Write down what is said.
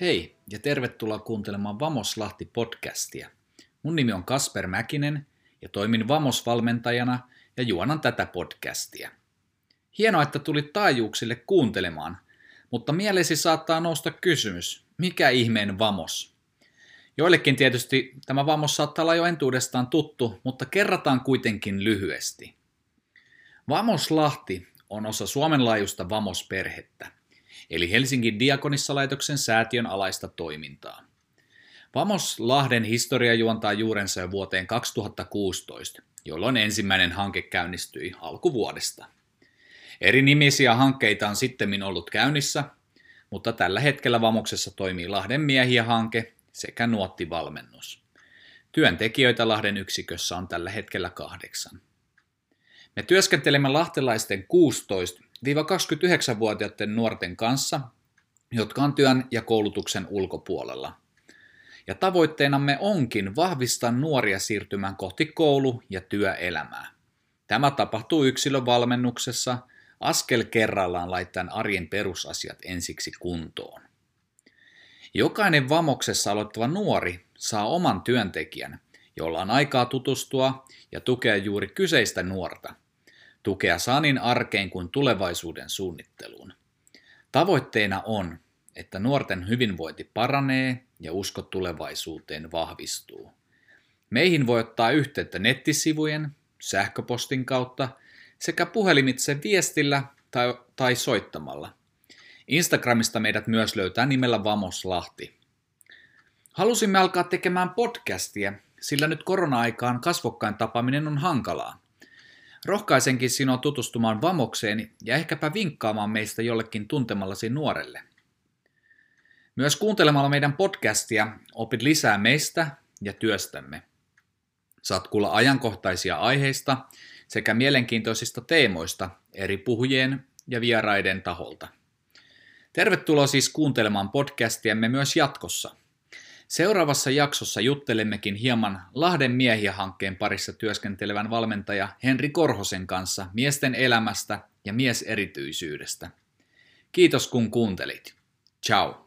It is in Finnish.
Hei ja tervetuloa kuuntelemaan Vamos Lahti-podcastia. Mun nimi on Kasper Mäkinen ja toimin Vamos-valmentajana ja juonan tätä podcastia. Hienoa, että tulit taajuuksille kuuntelemaan, mutta mielesi saattaa nousta kysymys, mikä ihmeen Vamos? Joillekin tietysti tämä Vamos saattaa olla jo entuudestaan tuttu, mutta kerrataan kuitenkin lyhyesti. Vamos Lahti on osa Suomen laajuista Vamos-perhettä, eli Helsingin Diakonissalaitoksen säätiön alaista toimintaa. Vamos Lahden historia juontaa juurensa jo vuoteen 2016, jolloin ensimmäinen hanke käynnistyi alkuvuodesta. Eri nimisiä hankkeita on sittemmin ollut käynnissä, mutta tällä hetkellä Vamoksessa toimii Lahden miehiä-hanke sekä nuottivalmennus. Työntekijöitä Lahden yksikössä on tällä hetkellä 8. Me työskentelemme lahtelaisten 16-29-vuotiaiden nuorten kanssa, jotka on työn ja koulutuksen ulkopuolella. Ja tavoitteenamme onkin vahvistaa nuoria siirtymään kohti koulu- ja työelämää. Tämä tapahtuu yksilövalmennuksessa askel kerrallaan laittaen arjen perusasiat ensiksi kuntoon. Jokainen Vamoksessa aloittava nuori saa oman työntekijän, jolla on aikaa tutustua ja tukea juuri kyseistä nuorta. Tukea saa niin arkeen kuin tulevaisuuden suunnitteluun. Tavoitteena on, että nuorten hyvinvointi paranee ja usko tulevaisuuteen vahvistuu. Meihin voi ottaa yhteyttä nettisivujen, sähköpostin kautta sekä puhelimitse viestillä tai soittamalla. Instagramista meidät myös löytää nimellä Vamos Lahti. Halusimme alkaa tekemään podcastia, sillä nyt korona-aikaan kasvokkain tapaaminen on hankalaa. Rohkaisenkin sinua tutustumaan Vamokseen ja ehkäpä vinkkaamaan meistä jollekin tuntemallasi nuorelle. Myös kuuntelemalla meidän podcastia opit lisää meistä ja työstämme. Saat kuulla ajankohtaisia aiheista sekä mielenkiintoisista teemoista eri puhujien ja vieraiden taholta. Tervetuloa siis kuuntelemaan podcastiamme myös jatkossa. Seuraavassa jaksossa juttelemmekin hieman Lahden miehiä-hankkeen parissa työskentelevän valmentaja Henri Korhosen kanssa miesten elämästä ja mieserityisyydestä. Kiitos kun kuuntelit. Ciao!